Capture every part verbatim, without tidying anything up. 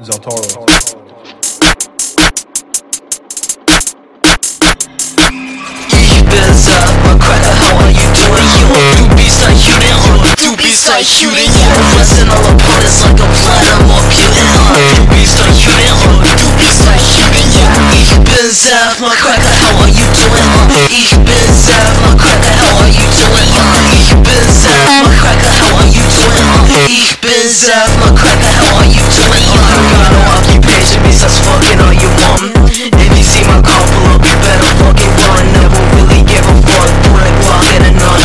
Del Toro. Yeah, you better stop, but cry the hell are you doing? You a doobie, start shooting, I'm a doobie, start shooting. Yeah, I'm busting all opponents like a blood, I'm all putin'. I'm a doobie, start shooting, I'm a doobie, start shooting. Yeah, yeah, you better stop, but cry the hell are you doing? Yeah, you better stop, but cry the hell are you doing? Yeah, you better stop, but cry the hell are you doing? Yeah, you better stop, but cry the hell are you doing? Fucking all you want. If you see my couple, you better fucking run. Never really give a fuck, like walking a nun.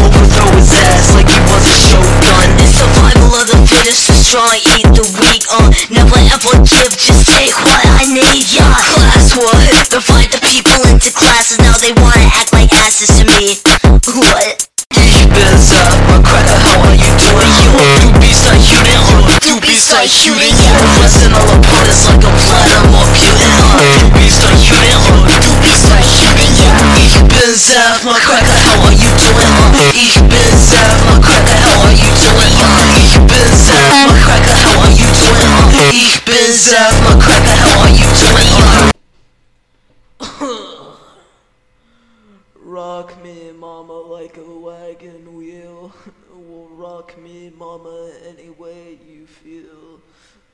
Overthrow his ass like he was a shogun. It's survival of the fittest, the strong eat the weak. Uh, never ever give, just take what I need. Yeah, class war. Divide the people into classes. Now they wanna act like asses to me. What? You better up, my cracker. How are you doing? You a doobie, start shooting. You a doobie, start shooting. Yeah, arresting all opponents like a blood. I'm all putin'. I'm a doobie, start shooting. I'm a doobie, start shooting. Yeah, you better up, my cracker. How are you doing? You better up, my cracker. How are you doing? You better up, my cracker. How are you doing? You better up, my cracker. How are you doing? Rock me, mama, like a wagon wheel. Well, rock me, mama, any way you feel.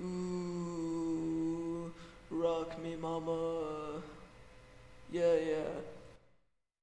Ooh, rock me, mama. Yeah, yeah.